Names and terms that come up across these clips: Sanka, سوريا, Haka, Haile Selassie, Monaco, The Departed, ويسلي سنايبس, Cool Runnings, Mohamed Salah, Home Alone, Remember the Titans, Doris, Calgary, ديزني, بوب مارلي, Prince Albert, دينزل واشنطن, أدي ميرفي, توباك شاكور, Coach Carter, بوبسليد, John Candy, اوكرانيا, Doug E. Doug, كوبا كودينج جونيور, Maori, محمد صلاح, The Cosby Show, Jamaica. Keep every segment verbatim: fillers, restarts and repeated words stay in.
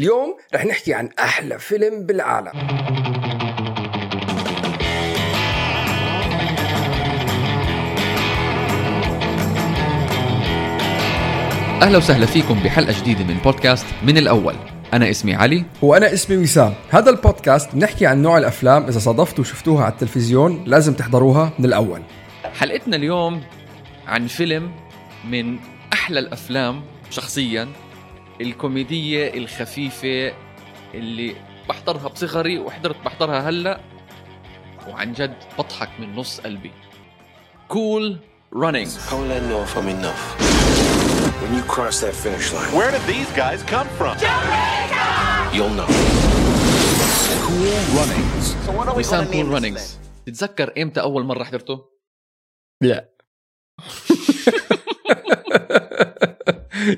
اليوم رح نحكي عن أحلى فيلم بالعالم. أهلا وسهلا فيكم بحلقة جديدة من بودكاست من الأول. أنا اسمي علي. وأنا اسمي وسام. هذا البودكاست بنحكي عن نوع الأفلام إذا صادفتوا وشفتوها على التلفزيون لازم تحضروها من الأول. حلقتنا اليوم عن فيلم من أحلى الأفلام شخصياً، الكوميدية الخفيفة اللي بحضرها بصغري وحضرت بحضرها هلأ وعن جد بضحك من نص قلبي. Cool Runnings. How will I know if I'm enough? When you cross that finish line. Where did these guys come from? Jamaica! You'll know. Cool Runnings. So what are we going to name Cool Runnings. تتذكر إمتى أول مرة حضرته؟ لا.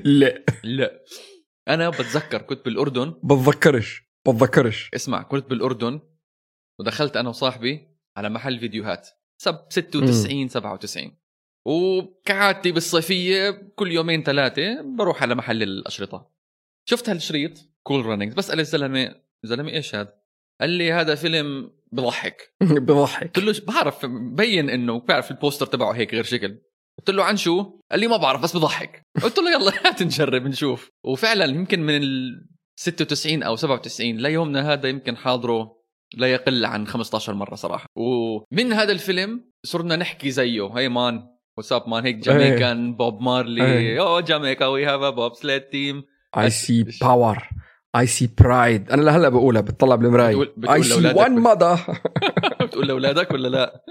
لا لا أنا بتذكر كنت بالأردن. بتذكرش بتذكرش اسمع، كنت بالأردن ودخلت أنا وصاحبي على محل فيديوهات سب ستة وتسعين سبعة وتسعين، وكعادتي بالصيفية كل يومين ثلاثة بروح على محل الأشرطة. شفت هالشريط Cool Runnings، بسأل الزلمة زلمة إيش هذا؟ قال لي هذا فيلم بضحك بضحك. قلت له بعرف بين إنه بعرف البوستر تبعه هيك غير شكل. قلت له عن شو؟ قال لي ما بعرف بس بضحك. قلت له يلا هات نجرب نشوف. وفعلا يمكن من ال ستة وتسعين أو سبعة وتسعين ليومنا هذا يمكن حاضره لا يقل عن خمستاشر مرة صراحة. ومن هذا الفيلم صرنا نحكي زيه، هاي مان وساب مان هيك جامايكان بوب مارلي أو جامايكا وي هاف أ بوب سلات تيم I see power I see pride. أنا لهلا بقولها بتطلع بالمراية I see one mother. بتقول لأولادك ولا لا؟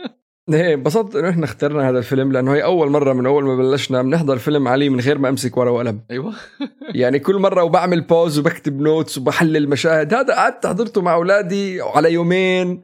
ايه انبسطت انه احنا اخترنا هذا الفيلم لانه هي اول مره من اول ما بلشنا بنحضر فيلم علي من غير ما امسك ورقه وقلم. ايوه يعني كل مره وبعمل بوز وبكتب نوتس وبحلل مشاهد. هذا قعدت حضرته مع اولادي على يومين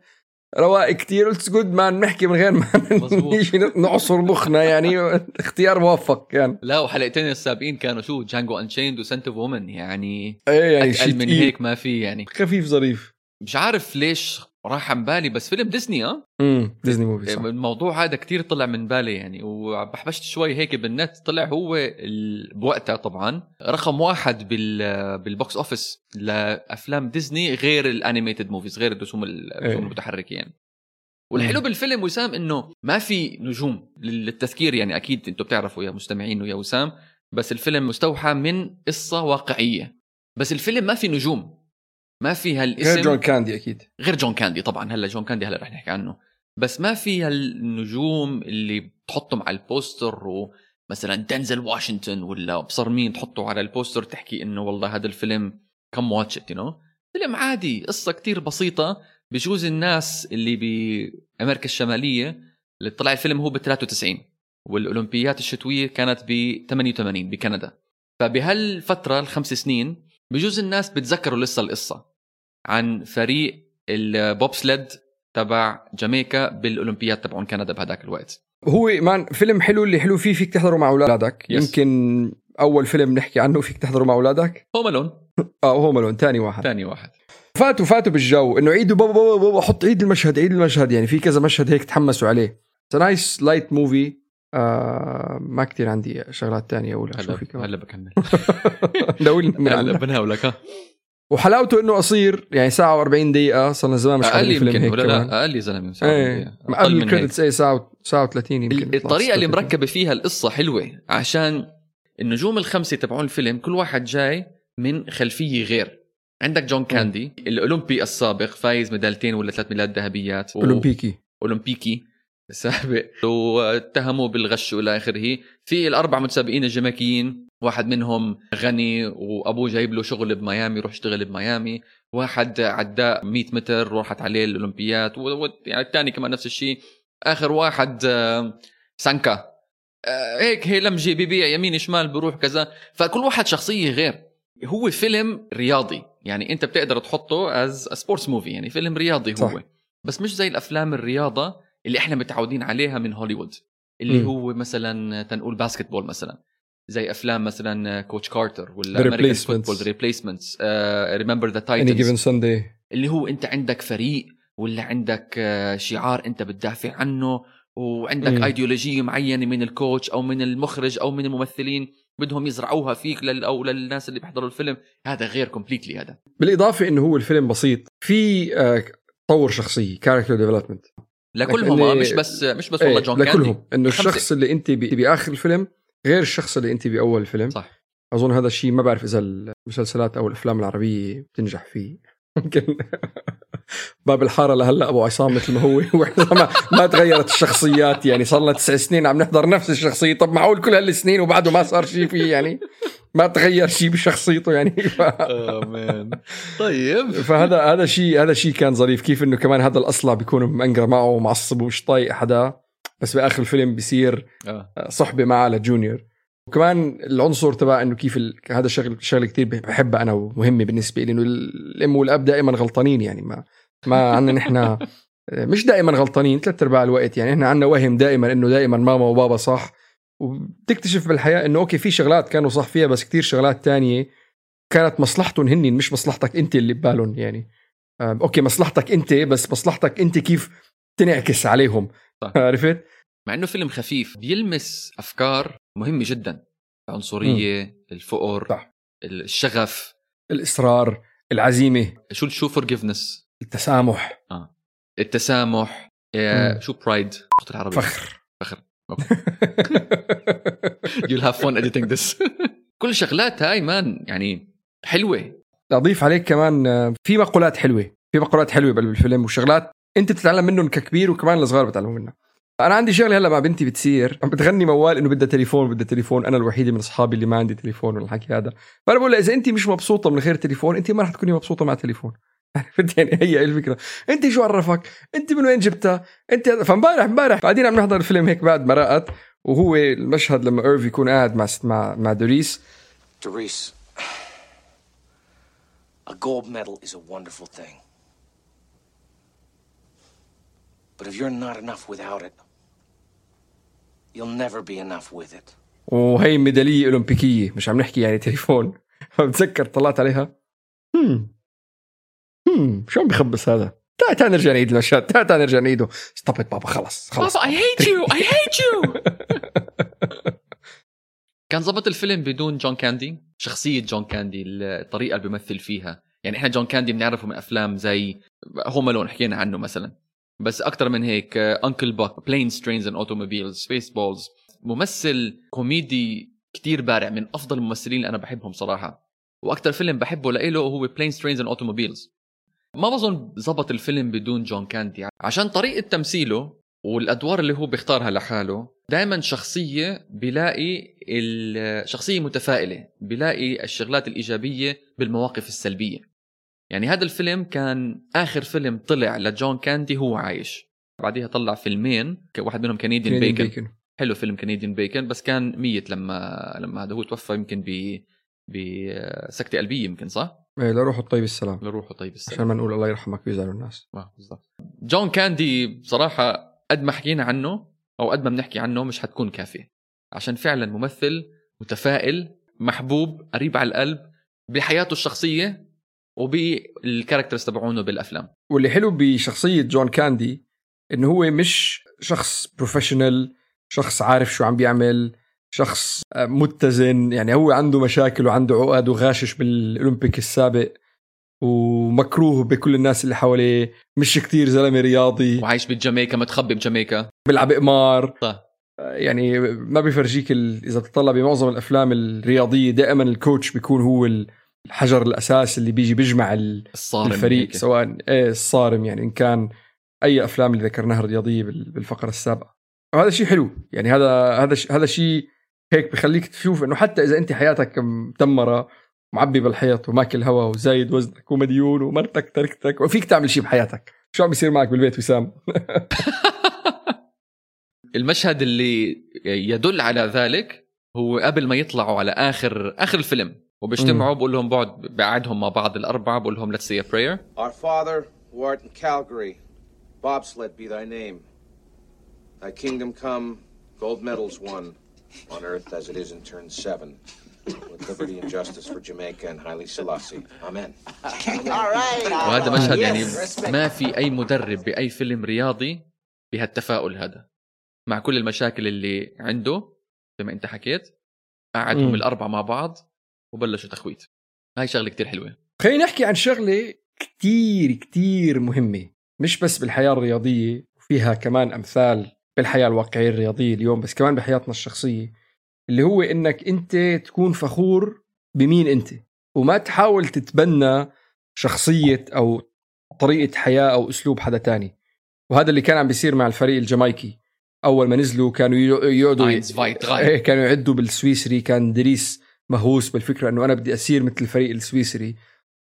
رواق كتير. قلت جود مان نحكي من غير ما نيجي نعصر مخنا يعني. اختيار موفق يعني. لا وحلقتين السابقين كانوا شو جانجو انشيند وسنت اوف وومن يعني ايه يعني أتقل من هيك ما في يعني. خفيف ظريف مش عارف ليش راح عن بالي بس فيلم ديزني. اه امم ديزني موفي. الموضوع هذا كتير طلع من بالي يعني وبحبشت شوي هيك بالنت. طلع هو ال... بوقتها طبعا رقم واحد بال... بالبوكس اوفيس لافلام ديزني غير الانيميتد موفيز غير الرسوم المتحركه يعني. والحلو بالفيلم وسام انه ما في نجوم للتذكير يعني. اكيد انتم بتعرفوا يا مستمعين ويا وسام بس الفيلم مستوحى من قصه واقعيه بس الفيلم ما في نجوم ما في هالاسم غير جون كاندي. أكيد غير جون كاندي طبعا. هلا جون كاندي هلا رح نحكي عنه بس ما في هالنجوم اللي بتحطهم على البوستر ومثلا دنزل واشنطن ولا بصر مين تحطه على البوستر تحكي إنه والله هذا الفيلم كم واتشت you know. فيلم عادي قصة كتير بسيطة. بجوز الناس اللي بأمريكا الشمالية اللي طلع الفيلم هو بتلاتة وتسعين والأولمبيات الشتوية كانت بتمانية وتمانين بكندا. فبهالفترة الخمس سنين بجوز الناس بتذكروا لسه القصة عن فريق البوبسليد تبع جامايكا بالأولمبياد تبعون كندا بهداك الوقت. هو مان فيلم حلو اللي حلو فيه فيك تحضره مع أولادك. yes. يمكن أول فيلم نحكي عنه فيك تحضره مع أولادك Home Alone. آه Home Alone تاني واحد تاني واحد فاتوا فاتوا بالجو إنه عيدوا بابا بابا بابا حط عيد المشهد عيد المشهد يعني. في كذا مشهد هيك تحمسوا عليه. It's a nice light movie. آه ما كتير عندي شغلات تانية أقولها. هلا هلا بكمل دولنا هلا بنهاولك ها. وحلاوته إنه قصير يعني ساعة وأربعين دقيقة صلنا زمان مش عارف الفيلم هيك كمان. أقل يزلمي مساعد قبل الكريدتس أي ساعة ساعة وثلاثين يمكن. الطريقة اللي مركبة فيها القصة حلوة عشان النجوم الخمسة تبعون الفيلم كل واحد جاي من خلفية غير. عندك جون كاندي الأولمبي السابق فايز ميدالتين ولا ثلاث ميداليات ذهبيات أولمبيكي أولمبيكي سابق واتهموا بالغش ولا آخره. في الأربع متسابقين الجامايكيين واحد منهم غني وأبوه جايب له شغل بميامي روح اشتغل بميامي. واحد عداء مية متر روحت عليه الأولمبيات والتاني كمان نفس الشيء. آخر واحد سانكا هيك هي لمجي بيبيع يمين شمال بروح كذا. فكل واحد شخصية غير. هو فيلم رياضي يعني أنت بتقدر تحطه as a sports movie يعني فيلم رياضي هو صح. بس مش زي الأفلام الرياضة اللي احنا متعودين عليها من هوليوود اللي م. هو مثلا تنقول باسكتبول مثلا زي افلام مثلا كوتش كارتر ولا امريكان فوتبول ريبليسمنتس ريممبر ذا تايتنز اني جيفن سانداي اللي هو انت عندك فريق ولا عندك uh, شعار انت بتدافع عنه وعندك م. ايديولوجيه معينه من الكوتش او من المخرج او من الممثلين. بدهم يزرعوها فيك لل او للناس اللي بيحضروا الفيلم، هذا غير كومبليتلي هذا. بالاضافه انه هو الفيلم بسيط في تطور شخصيه، كاركتر ديفلوبمنت لكلهم، مش بس مش بس والله جون كاندي لكلهم، انه الشخص اللي انت باخر الفيلم غير الشخص اللي انت باول الفيلم. صح. اظن هذا الشيء ما بعرف اذا المسلسلات او الافلام العربيه بتنجح فيه، ممكن باب الحاره لهلا ابو عصام مثل ما هو، واحنا ما, ما تغيرت الشخصيات، يعني صار لنا تسع سنين عم نحضر نفس الشخصيه، طب معقول كل هالسنين وبعده ما صار شيء فيه، يعني ما تغير شيء بشخصيته يعني ف... امين. طيب فهذا هذا شيء هذا شيء كان ظريف، كيف انه كمان هذا الاصلع بيكون منقر معه ومعصب ومش طايق حدا، بس باخر الفيلم بيصير صحبه معه لجونيور. وكمان العنصر تبع انه كيف ال... هذا شغل شغله كتير بحبه انا ومهمه بالنسبه لي، انه الام والاب دائما غلطانين، يعني ما ما عندنا نحن مش دائما غلطانين ثلاث ارباع الوقت، يعني احنا عندنا وهم دائما انه دائما ماما وبابا صح، وبتكتشف بالحياه انه اوكي في شغلات كانوا صح فيها، بس كتير شغلات تانية كانت مصلحتهم هن مش مصلحتك انت اللي ببالهم، يعني اوكي مصلحتك انت، بس مصلحتك انت كيف تنعكس عليهم. عرفت؟ مع انه فيلم خفيف بيلمس افكار مهمه جدا، العنصريه، مم. الفقر، صح. الشغف، الاصرار، العزيمه، شو الشو فورجيفنس، التسامح، اه التسامح، آه. شو برايد باللغه العربيه، فخر فخر you'll have fun editing this. كل شغلات هاي مان يعني حلوه. اضيف عليك كمان في مقولات حلوه في مقولات حلوه بالفيلم، وشغلات انت بتتعلم منهم ككبير، وكمان الصغار بتعلموا منها. انا عندي شغله هلا مع بنتي بتصير عم بتغني موال انه بدها تليفون بدها تليفون انا الوحيده من اصحابي اللي ما عندي تليفون والحكي هذا. فانا بقول لها اذا انت مش مبسوطه من غير تليفون انت ما رح تكوني مبسوطه مع تليفون، يعني هي الفكره. انت شو عرفك انت من وين جبتها انت؟ فامبارح امبارح بعدين عم نحضر الفيلم هيك بعد ما رقت، وهو المشهد لما ايرف يكون قاعد مع مع مع دوريس دوريس a gold medal is a wonderful thing, but if you're not enough without it you'll never be enough with it. وهي ميدالية أولمبيكية، مش عم نحكي يعني تليفون. فبتذكر طلعت عليها هم هم شو عم بخبص هذا، تعال تعال نرجع نعيد المشهد، تعال تعال نرجع نعيده. ستوب ات بابا، خلص خلص بابا، I hate you I hate you. كان ضبط الفيلم بدون جون كاندي، شخصية جون كاندي، الطريقة اللي بيمثل فيها. يعني احنا جون كاندي بنعرفه من أفلام زي هوم ألون حكينا عنه مثلا، بس أكتر من هيك، أنكل باك، بلينز، ترينز أند أوتوموبيلز، سبيسبولز. ممثل كوميدي كتير بارع، من أفضل الممثلين اللي أنا بحبهم صراحة، وأكتر فيلم بحبه لإله هو بلينز، ترينز أند أوتوموبيلز. ما بظن زبط الفيلم بدون جون كاندي، عشان طريقة تمثيله والأدوار اللي هو بيختارها لحاله. دائما شخصية بيلاقي الشخصية متفائلة، بيلاقي الشغلات الإيجابية بالمواقف السلبية. يعني هذا الفيلم كان آخر فيلم طلع لجون كاندي هو عايش، بعديها طلع فيلمين، واحد منهم كنديان بيكن. بيكن حلو فيلم كنديان بيكن، بس كان ميت لما لما هذا هو توفى، يمكن ب بسكتة قلبية يمكن، صح؟ ايه، لروحه الطيب السلام لروحه الطيب السلام عشان ما نقول الله يرحمك ويزعلوا الناس. اه بالضبط. جون كاندي بصراحة قد ما حكينا عنه أو قد ما بنحكي عنه مش هتكون كافية، عشان فعلا ممثل متفائل محبوب قريب على القلب بحياته الشخصية وبالكاركترز تبعونه بالأفلام. واللي حلو بشخصية جون كاندي إنه هو مش شخص بروفيشنال، شخص عارف شو عم بيعمل، شخص متزن، يعني هو عنده مشاكل وعنده عقد، وغاشش بالأولمبيك السابق، ومكروه بكل الناس اللي حواليه، مش كتير زلمة رياضي، وعايش بالجامايكا، متخبي بجامايكا، بيلعب قمار. يعني ما بيفرجيك ال... إذا تطلع بمعظم الأفلام الرياضية دائما الكوتش بيكون هو ال... الحجر الأساس اللي بيجي بيجمع الفريق، سواء إيه الصارم، يعني إن كان أي أفلام اللي ذكرناها الرياضية بالفقرة السابقة. وهذا شيء حلو، يعني هذا هذا هذا شيء هيك بخليك تشوف إنه حتى إذا أنت حياتك مدمرة، معبي بالحيط وماكل هوا وزايد وزنك ومديون ومرتك تركتك، وفيك تعمل شيء بحياتك. شو عم بيصير معك بالبيت وسام؟ المشهد اللي يدل على ذلك هو قبل ما يطلعوا على آخر آخر الفيلم وبيجتمعوا، بقول لهم بعد بعدهم مع بعض الأربعة، بقول لهم let's say a prayer. Our Father who art in Calgary, bobsled be thy name. Thy kingdom come, gold medals won, on earth as it is in turn seven, with liberty and justice for Jamaica and Haile Selassie. Amen. All right. وهذا مشهد يعني ما في أي مدرب بأي فيلم رياضي بهالتفاؤل هذا مع كل المشاكل اللي عنده زي ما أنت حكيت. قعدهم الأربعة مع بعض وبلشوا تخويت. هاي شغلة كتير حلوة. خلينا نحكي عن شغلة كتير كتير مهمة مش بس بالحياة الرياضية، وفيها كمان أمثال بالحياة الواقعية الرياضية اليوم، بس كمان بحياتنا الشخصية، اللي هو إنك أنت تكون فخور بمين أنت، وما تحاول تتبنى شخصية أو طريقة حياة أو أسلوب حدا تاني. وهذا اللي كان عم بيصير مع الفريق الجامايكي. أول ما نزلوا كانوا يقعدوا كانوا يعدوا بالسويسري. كان دريس مهووس بالفكرة أنه أنا بدي أسير مثل الفريق السويسري،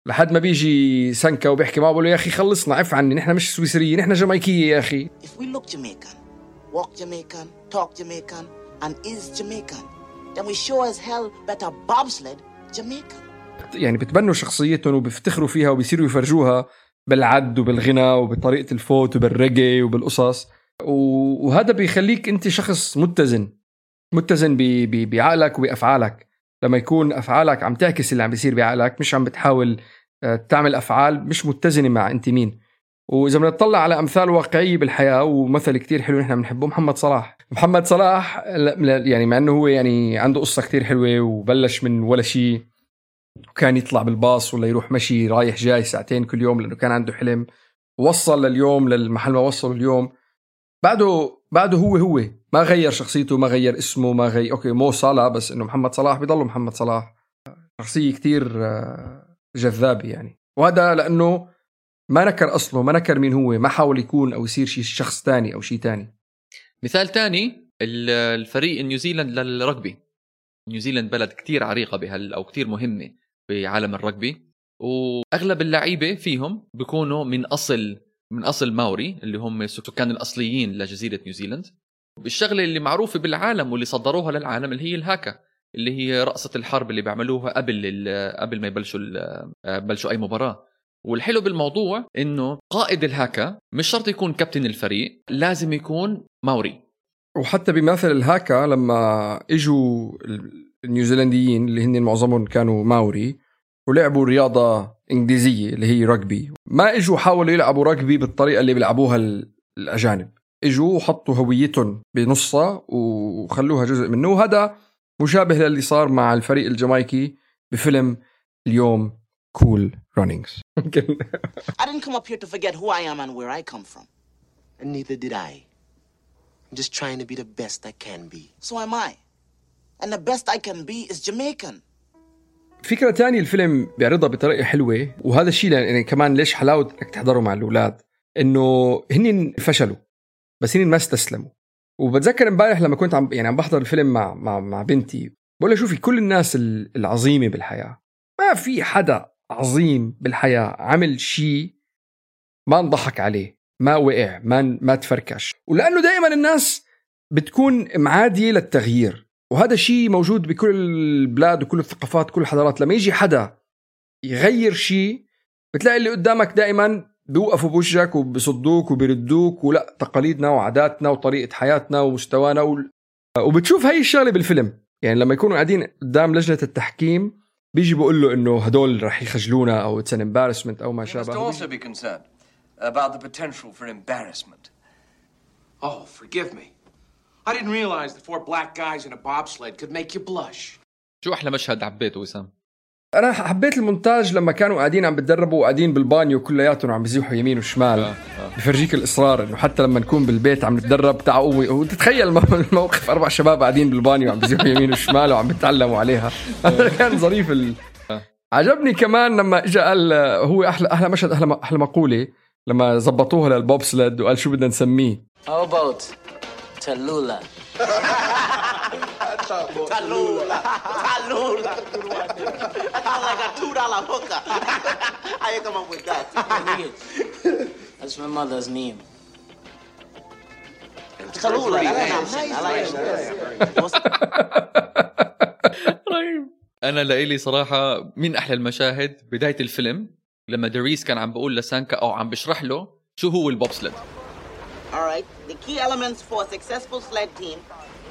لحد ما بيجي سانكا وبيحكي معه بقول له يا أخي خلصنا، عف عني، نحن مش سويسريين، نحن جامايكية يا أخي. If we look Jamaican, walk Jamaican, talk Jamaican and is Jamaican, then we sure as hell better bobsled Jamaican. يعني بتبنوا شخصيتهم وبيفتخروا فيها وبيصيروا يفرجوها بالعد وبالغنى وبطريقة الفوت وبالريجي وبالقصص، وهذا بيخليك أنت شخص متزن، متزن بعقلك وبأفعالك. لما يكون أفعالك عم تعكس اللي عم بيصير بعقلك، مش عم بتحاول تعمل أفعال مش متزنة مع أنت مين. وإذا بنطلع على أمثال واقعية بالحياة، ومثل كتير حلو نحن بنحبه محمد صلاح. محمد صلاح يعني مع أنه هو يعني عنده قصة كتير حلوة، وبلش من ولا شيء، وكان يطلع بالباص ولا يروح مشي رايح جاي ساعتين كل يوم لأنه كان عنده حلم، ووصل لليوم للمحل ما وصل اليوم. بعده بعده هو هو ما غير شخصيته، ما غير اسمه، ما غير أوكي مو صلاح، بس إنه محمد صلاح بيضل محمد صلاح. شخصية كتير جذابة يعني، وهذا لأنه ما نكر أصله، ما نكر مين هو، ما حاول يكون أو يصير شيء شخص تاني أو شيء تاني. مثال تاني الفريق نيوزيلند للركبي. نيوزيلند بلد كتير عريقة بهال أو كتير مهمة بعالم الركبي، وأغلب اللعيبة فيهم بيكونوا من أصل من أصل ماوري اللي هم سكان الأصليين لجزيرة نيوزيلند. الشغلة اللي معروفة بالعالم واللي صدروها للعالم اللي هي الهاكا، اللي هي رقصة الحرب اللي بيعملوها قبل قبل ما يبلشوا بلشوا أي مباراة. والحلو بالموضوع إنه قائد الهاكا مش شرط يكون كابتن الفريق، لازم يكون ماوري. وحتى بمثل الهاكا لما إجوا النيوزيلنديين اللي هن معظمهم كانوا ماوري ولعبوا رياضة إنجليزية اللي هي رجبي، ما إجوا حاولوا يلعبوا رجبي بالطريقة اللي بيلعبوها الأجانب، إجوا وحطوا هويتهم بنصها وخلوها جزء منه. وهذا مشابه للي صار مع الفريق الجامايكي بفيلم اليوم Cool Runnings. I didn't come up here to forget who I am and where I come from, and neither did I. I'm just trying to be the best I can be. So am I. And the best I can be is Jamaican. فكرة تانية الفيلم بيعرضها بطريقة حلوة، وهذا الشيء يعني كمان ليش حلاوة انك تحضره مع الأولاد، إنه هنين فشلوا بس هنين ما استسلموا. وبتذكر امبارح لما كنت عم يعني عم بحضر الفيلم مع مع مع بنتي، بقول لها شوفي كل الناس العظيمة بالحياة، ما في حدا عظيم بالحياة عمل شيء ما انضحك عليه، ما وقع، ما ما تفركش. ولأنه دائما الناس بتكون معادية للتغيير، وهذا شيء موجود بكل البلاد وكل الثقافات كل الحضارات. لما يجي حدا يغير شيء بتلاقي اللي قدامك دائما بيوقفوا بوجهك وبيصدوك وبيردوك، ولا تقاليدنا وعاداتنا وطريقة حياتنا ومستوانا و... وبتشوف هاي الشغلة بالفيلم. يعني لما يكونوا قاعدين قدام لجنة التحكيم بيجي بيقول له إنه هدول رح يخجلونا أو it's an embarrassment أو ما شابه. About the potential for embarrassment. Oh, forgive me. I didn't realize the four black guys in a bobsled could make you blush. شو أحلى مشهد حبيته وسام؟ أنا حبيت المونتاج لما كانوا قاعدين عم بتدربوا وقاعدين بالبانيو كلياتهم عم بيزيحوا يمين وشمال. بفرجيك الإصرار إنه حتى لما نكون بالبيت عم نتدرب تعقوي، وتتخيل الموقف أربع شباب قاعدين بالبانيو عم بيزيحوا يمين وشمال وعم بتعلموا عليها. هذا كان ظريف. ال... عجبني كمان لما إجا قال هو أحلى أحلى مشهد أحلى أحلى مقولة لما زبطوها للبوبسلد وقال شو بدنا نسميه. How about Tallulah. Tallulah. Tallulah. That's like a two dollar hooker. How you come up with that? That's my mother's name. Tallulah. أنا لإلي صراحة من أحلى المشاهد بداية الفيلم لما دوريس كان عم بقول لسانكا أو عم بشرح له شو هو البوبسليد. Alright, the key elements for a successful sled team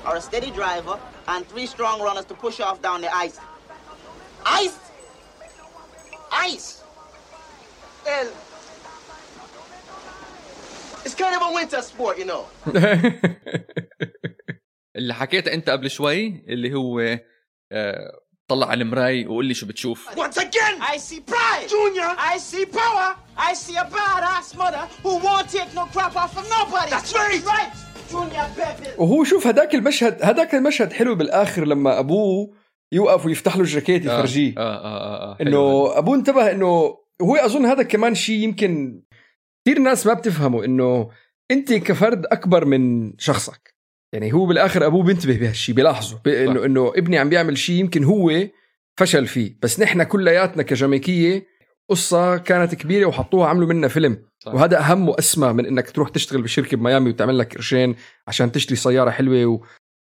are a steady driver and three strong runners to push off down the ice. Ice, ice. And it's kind of a winter sport, you know. اللي حكيته أنت قبل شوي اللي هو طلع على المراي وقول لي شو بتشوف. Once again, I see pride, Junior. I see power. I see a badass mother who won't take no crap off from nobody. That's right, right, Junior baby. وهو شوف هداك المشهد, هداك المشهد حلو بالآخر لما أبوه يوقف ويفتح له الجاكيت يفرجيه. آه آه آه. إنه أبوه انتبه إنه هو, أظن هذا كمان شيء يمكن كثير ناس ما بتفهمه, إنه أنت كفرد أكبر من شخصك. يعني هو بالآخر أبوه بنتبه بهالشي, بلاحظه إنه إنه ابني عم بيعمل شيء يمكن هو فشل فيه, بس نحن كلياتنا كجامايكية قصة كانت كبيرة وحطوها عملوا منها فيلم, وهذا أهم وأسمى من إنك تروح تشتغل بشركة بميامي وتعمل لك قرشين عشان تشتري سيارة حلوة. و...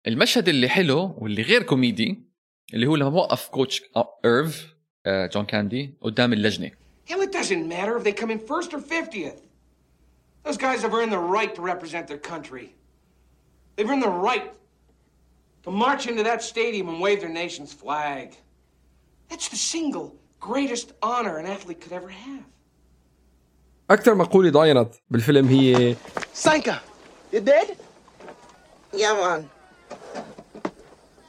المشهد اللي حلو واللي غير كوميدي اللي هو لما وقف كوتش إيرف جون كاندي قدام اللجنة. It doesn't matter if they come in first or fiftieth. Those guys have earned the right to represent their country. They've earned the right to march into that stadium and wave their nation's flag. That's the single greatest honor an athlete could ever have. أكثر مقولة ضاينت بالفيلم هي Sanka, you dead? Yeah, man.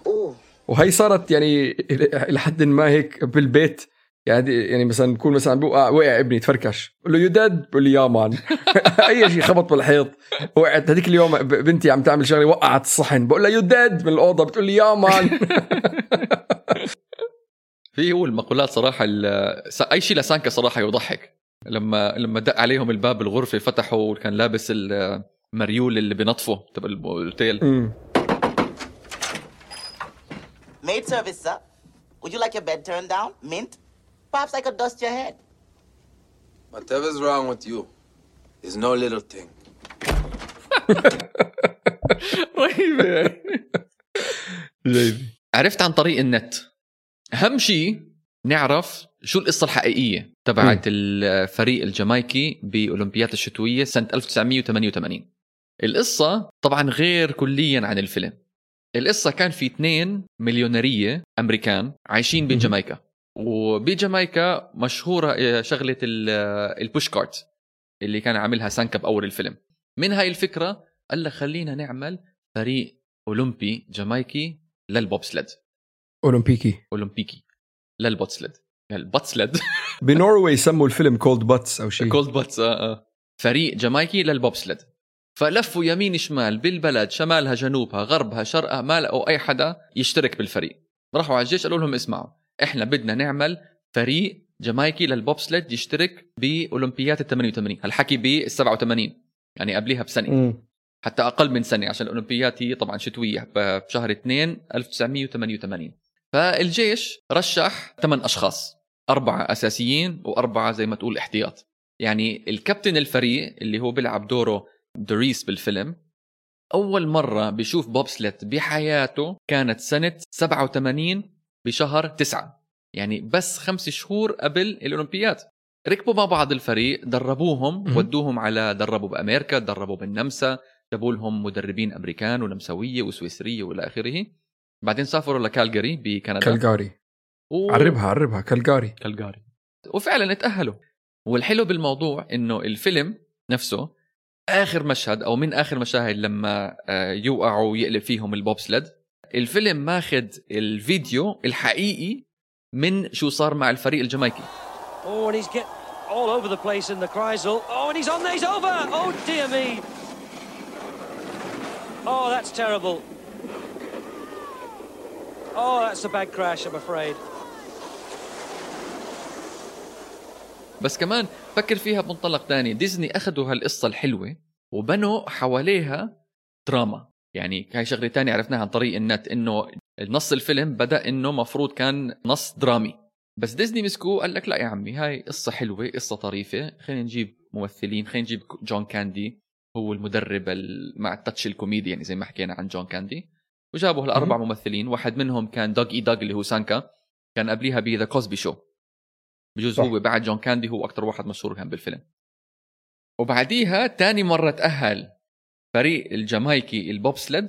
Oh. وهي صارت يعني لحد ما هيك بالبيت, يعني يعني مثلا بكون مثلا بوقع وقع ابني تفركش بقول له يو داد بقول لي يا مان اي شيء خبط بالحيط. وقعت هذيك اليوم بنتي عم تعمل شغله وقعت الصحن بقول لها يو داد من الاوضه بتقول لي يا مان. في هو المقولات صراحه اي شيء لسانكا صراحه يضحك. لما لما دق عليهم الباب الغرفه فتحوا وكان لابس المريول اللي بنطفه تبع الاوتيل. Maid service sir, would you like your bed turned down? Mint? Perhaps I could dust your head. Whatever's wrong with you is no little thing. رهيبة. عرفت عن طريق النت. أهم شيء نعرف شو القصة الحقيقية تبعت الفريق الجامايكي بأولمبيات الشتوية سنة ألف وتسعمية وثمانية وثمانين. القصة طبعا غير كليا عن الفيلم. القصة كان في اثنين مليونيرية أمريكان عايشين بجامايكا, وبجامايكا مشهورة شغلة البوش كارت اللي كان عاملها سانكا بأول الفيلم. من هاي الفكرة قال لك خلينا نعمل فريق أولمبي جامايكي للبوبسليد. أولمبيكي أولمبيكي للبوتسليد البوتسليد. بنوروي سموا الفيلم كولد باتس أو شيء, كولد باتس. فريق جامايكي للبوبسليد. فلفوا يمين شمال بالبلد, شمالها جنوبها غربها شرقها, ما لقوا أي حدا يشترك بالفريق. راحوا على الجيش قالوا لهم اسمعوا احنا بدنا نعمل فريق جامايكي للبوبسليد يشترك باولمبيات الثمانية وثمانين. هالحكي بالسبعة وثمانين يعني قبلها بسنه. م. حتى اقل من سنه عشان الاولمبيات هي طبعا شتويه بشهر اثنين ألف وتسعمية وثمانية وثمانين. فالجيش رشح ثمان اشخاص, اربعه اساسيين واربعه زي ما تقول احتياط. يعني الكابتن الفريق اللي هو بيلعب دوره دوريس بالفيلم, اول مره بيشوف بوبسليد بحياته كانت سنه سبعة وثمانين بشهر تسعة, يعني بس خمس شهور قبل الأولمبيات. ركبوا مع بعض الفريق, دربوهم م- ودوهم على دربوا بأمريكا, دربوا بالنمسا, جابوا لهم مدربين أمريكان ونمساوية وسويسرية وإلى آخره. بعدين سافروا لكالجاري بكندا. كالجاري و... عربها عربها كالجاري كالجاري وفعلا اتأهلوا. والحلو بالموضوع إنه الفيلم نفسه آخر مشهد أو من آخر مشاهد لما يوقعوا يقلب فيهم البوبسليد, الفيلم ماخد الفيديو الحقيقي من شو صار مع الفريق الجامايكي. Oh, and he's get all over the place in the Kreisel. Oh, and he's on there, he's over. Oh, dear me. Oh, that's terrible. Oh, that's a bad crash, I'm afraid. بس كمان فكر فيها بمنطلق تاني. ديزني أخدوا هالقصة الحلوة وبنوا حواليها دراما. يعني هاي شغلة تانية عرفناها عن طريق النت, إنه نص الفيلم بدأ إنه مفروض كان نص درامي, بس ديزني مسكوه قال لك لا يا عمي هاي قصة حلوة قصة طريفة, خلينا نجيب ممثلين, خلينا نجيب جون كاندي هو المدرب مع التاتش الكوميدي يعني زي ما حكينا عن جون كاندي. وجابوا هالأربع ممثلين, واحد منهم كان دوغ إي دوغ اللي هو سانكا, كان قبليها بي ذا كوزبي شو. بجوز هو بعد جون كاندي هو أكتر واحد مشهور كان بالفيلم. وبعديها تاني مرة تأهل فريق الجامايكي البوبسليد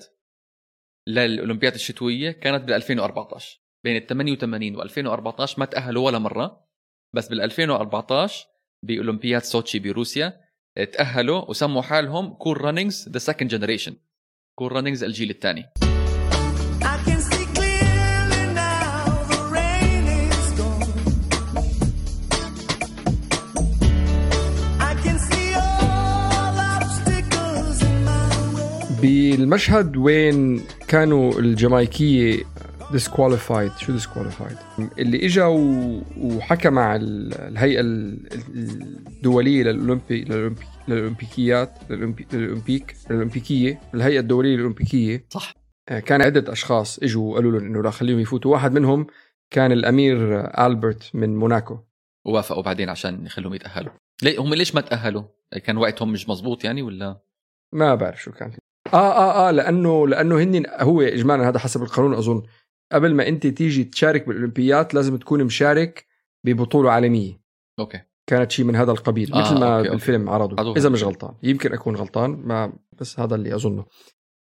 للأولمبيات الشتوية كانت بال2014. بين الثمانية وثمانين وألفين وأربعتاشر ما تأهلوا ولا مرة, بس بال2014 بأولمبيات سوتشي بروسيا تأهلوا وسموا حالهم Cool Runnings The Second Generation. Cool Runnings الجيل الثاني. I can see clearly now. بالمشهد وين كانوا الجامايكية disqualified. شو disqualified؟ اللي اجا وحكى مع الهيئة الدولية للأولمبي للأولمبي للأولمبيكيات للأولمبيك الأولمبيكية الهيئة الدولية للأولمبيكية صح. كان عدة أشخاص اجوا قالوا لهم إنه لا خليهم يفوتوا. واحد منهم كان الأمير ألبرت من موناكو، ووافقوا بعدين عشان يخلوهم يتأهلوا. ليه هم ليش ما تأهلوا؟ كان وقتهم مش مزبوط يعني ولا ما بعرف شو كان. آه آه آه لأنه لأنه هن هو إجمالا هذا حسب القانون أظن، قبل ما أنت تيجي تشارك بالأولمبيات لازم تكون مشارك ببطولة عالمية. أوكي. كانت شيء من هذا القبيل آه مثل ما أوكي بالفيلم أوكي. عرضوا إذا مش غلطان، يمكن أكون غلطان ما، بس هذا اللي أظنه.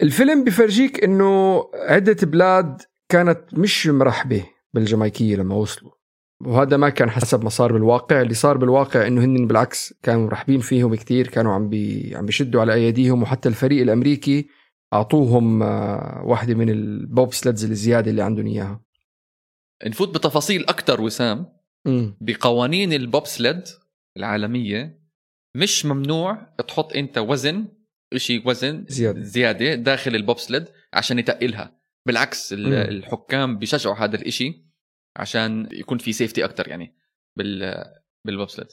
الفيلم بفرجيك إنه عدة بلاد كانت مش مرحبة بالجامايكية لما وصلوا، وهذا ما كان حسب ما صار بالواقع. اللي صار بالواقع إنه هن بالعكس كانوا مرحبين فيهم كتير، كانوا عم بي عم بيشدوا على أيديهم، وحتى الفريق الأمريكي أعطوهم واحدة من البوب سلدز الزيادة اللي عندهم إياها. نفوت بتفاصيل أكتر وسام م. بقوانين البوب سلد العالمية مش ممنوع تحط أنت وزن إشي وزن زيادة, زيادة داخل البوب سلد عشان يتقلها، بالعكس م. الحكام بيشجعوا هذا الإشي عشان يكون في سيفتي أكتر يعني بال بالبوب سلد.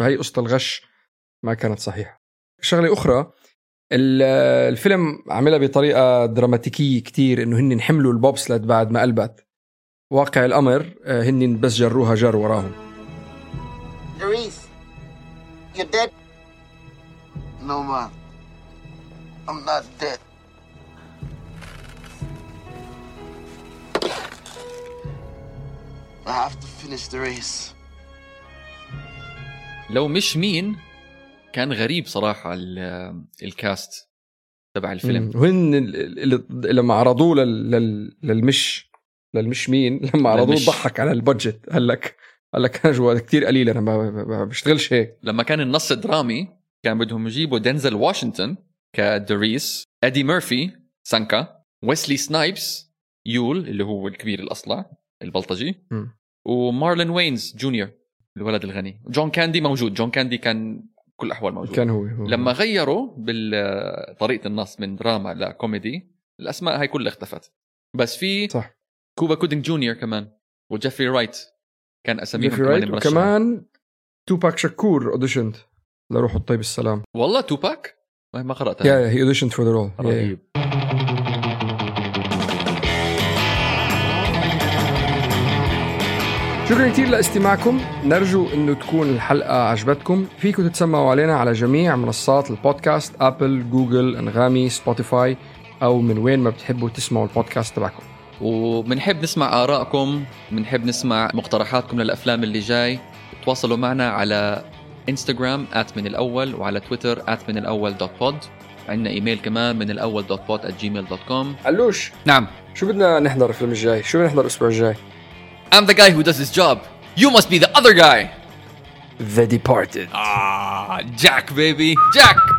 هاي قصة الغش ما كانت صحيحة. شغلة أخرى الفيلم عملها بطريقة دراماتيكية كتير، إنه هن نحملوا البوبسلد بعد ما قلبت. واقع الأمر هن بس جروها جر وراهم. Doris, you're dead. No man, I'm not dead. I have to finish the race. لو مش مين كان غريب صراحة الكاست تبع الفيلم. وهن لما عرضوه لل للمش للمش مين لما عرضوه ضحك على البادجت، قال لك قال لك كان جوه كتير قليل، أنا ما بشتغلش هيك. لما كان النص الدرامي كان بدهم يجيبوا دينزل واشنطن كدوريس، أدي ميرفي سانكا، ويسلي سنايبس يول اللي هو الكبير الأصلع البلطجي، م. ومارلين وينز جونيور الولد الغني. جون كاندي موجود، جون كاندي كان كل أحوال موجود. كان هو, هو لما غيروا بالطريقة النص من دراما لكوميدي الأسماء هاي كلها اختفت، بس في صح. كوبا كودينج جونيور كمان وجيفري رايت كان أسميهم كمان رايت مرشح. وكمان توباك شاكور أوديشنت لروح الطيب السلام. والله توباك ما قرأتها. يا هي أوديشنت فور ذا رول. رهيب. شكرا كتير لاستماعكم، نرجو أنه تكون الحلقة عجبتكم. فيكم تتسمعوا علينا على جميع منصات البودكاست، أبل، جوجل، أنغامي، سبوتيفاي، أو من وين ما بتحبوا تسمعوا البودكاست تبعكم. ومنحب نسمع آرائكم، منحب نسمع مقترحاتكم للأفلام اللي جاي. تواصلوا معنا على إنستغرام آت من الأول، وعلى تويتر آت من الأول دوت بود. عندنا إيميل كمان من الأول دوت بود at جيميل دوت كوم. علوش نعم، شو بدنا نحضر الفيلم الجاي؟ شو بدنا نحضر الأسبوع الجاي؟ I'm the guy who does his job. You must be the other guy. The Departed. Ah, Jack, baby. Jack.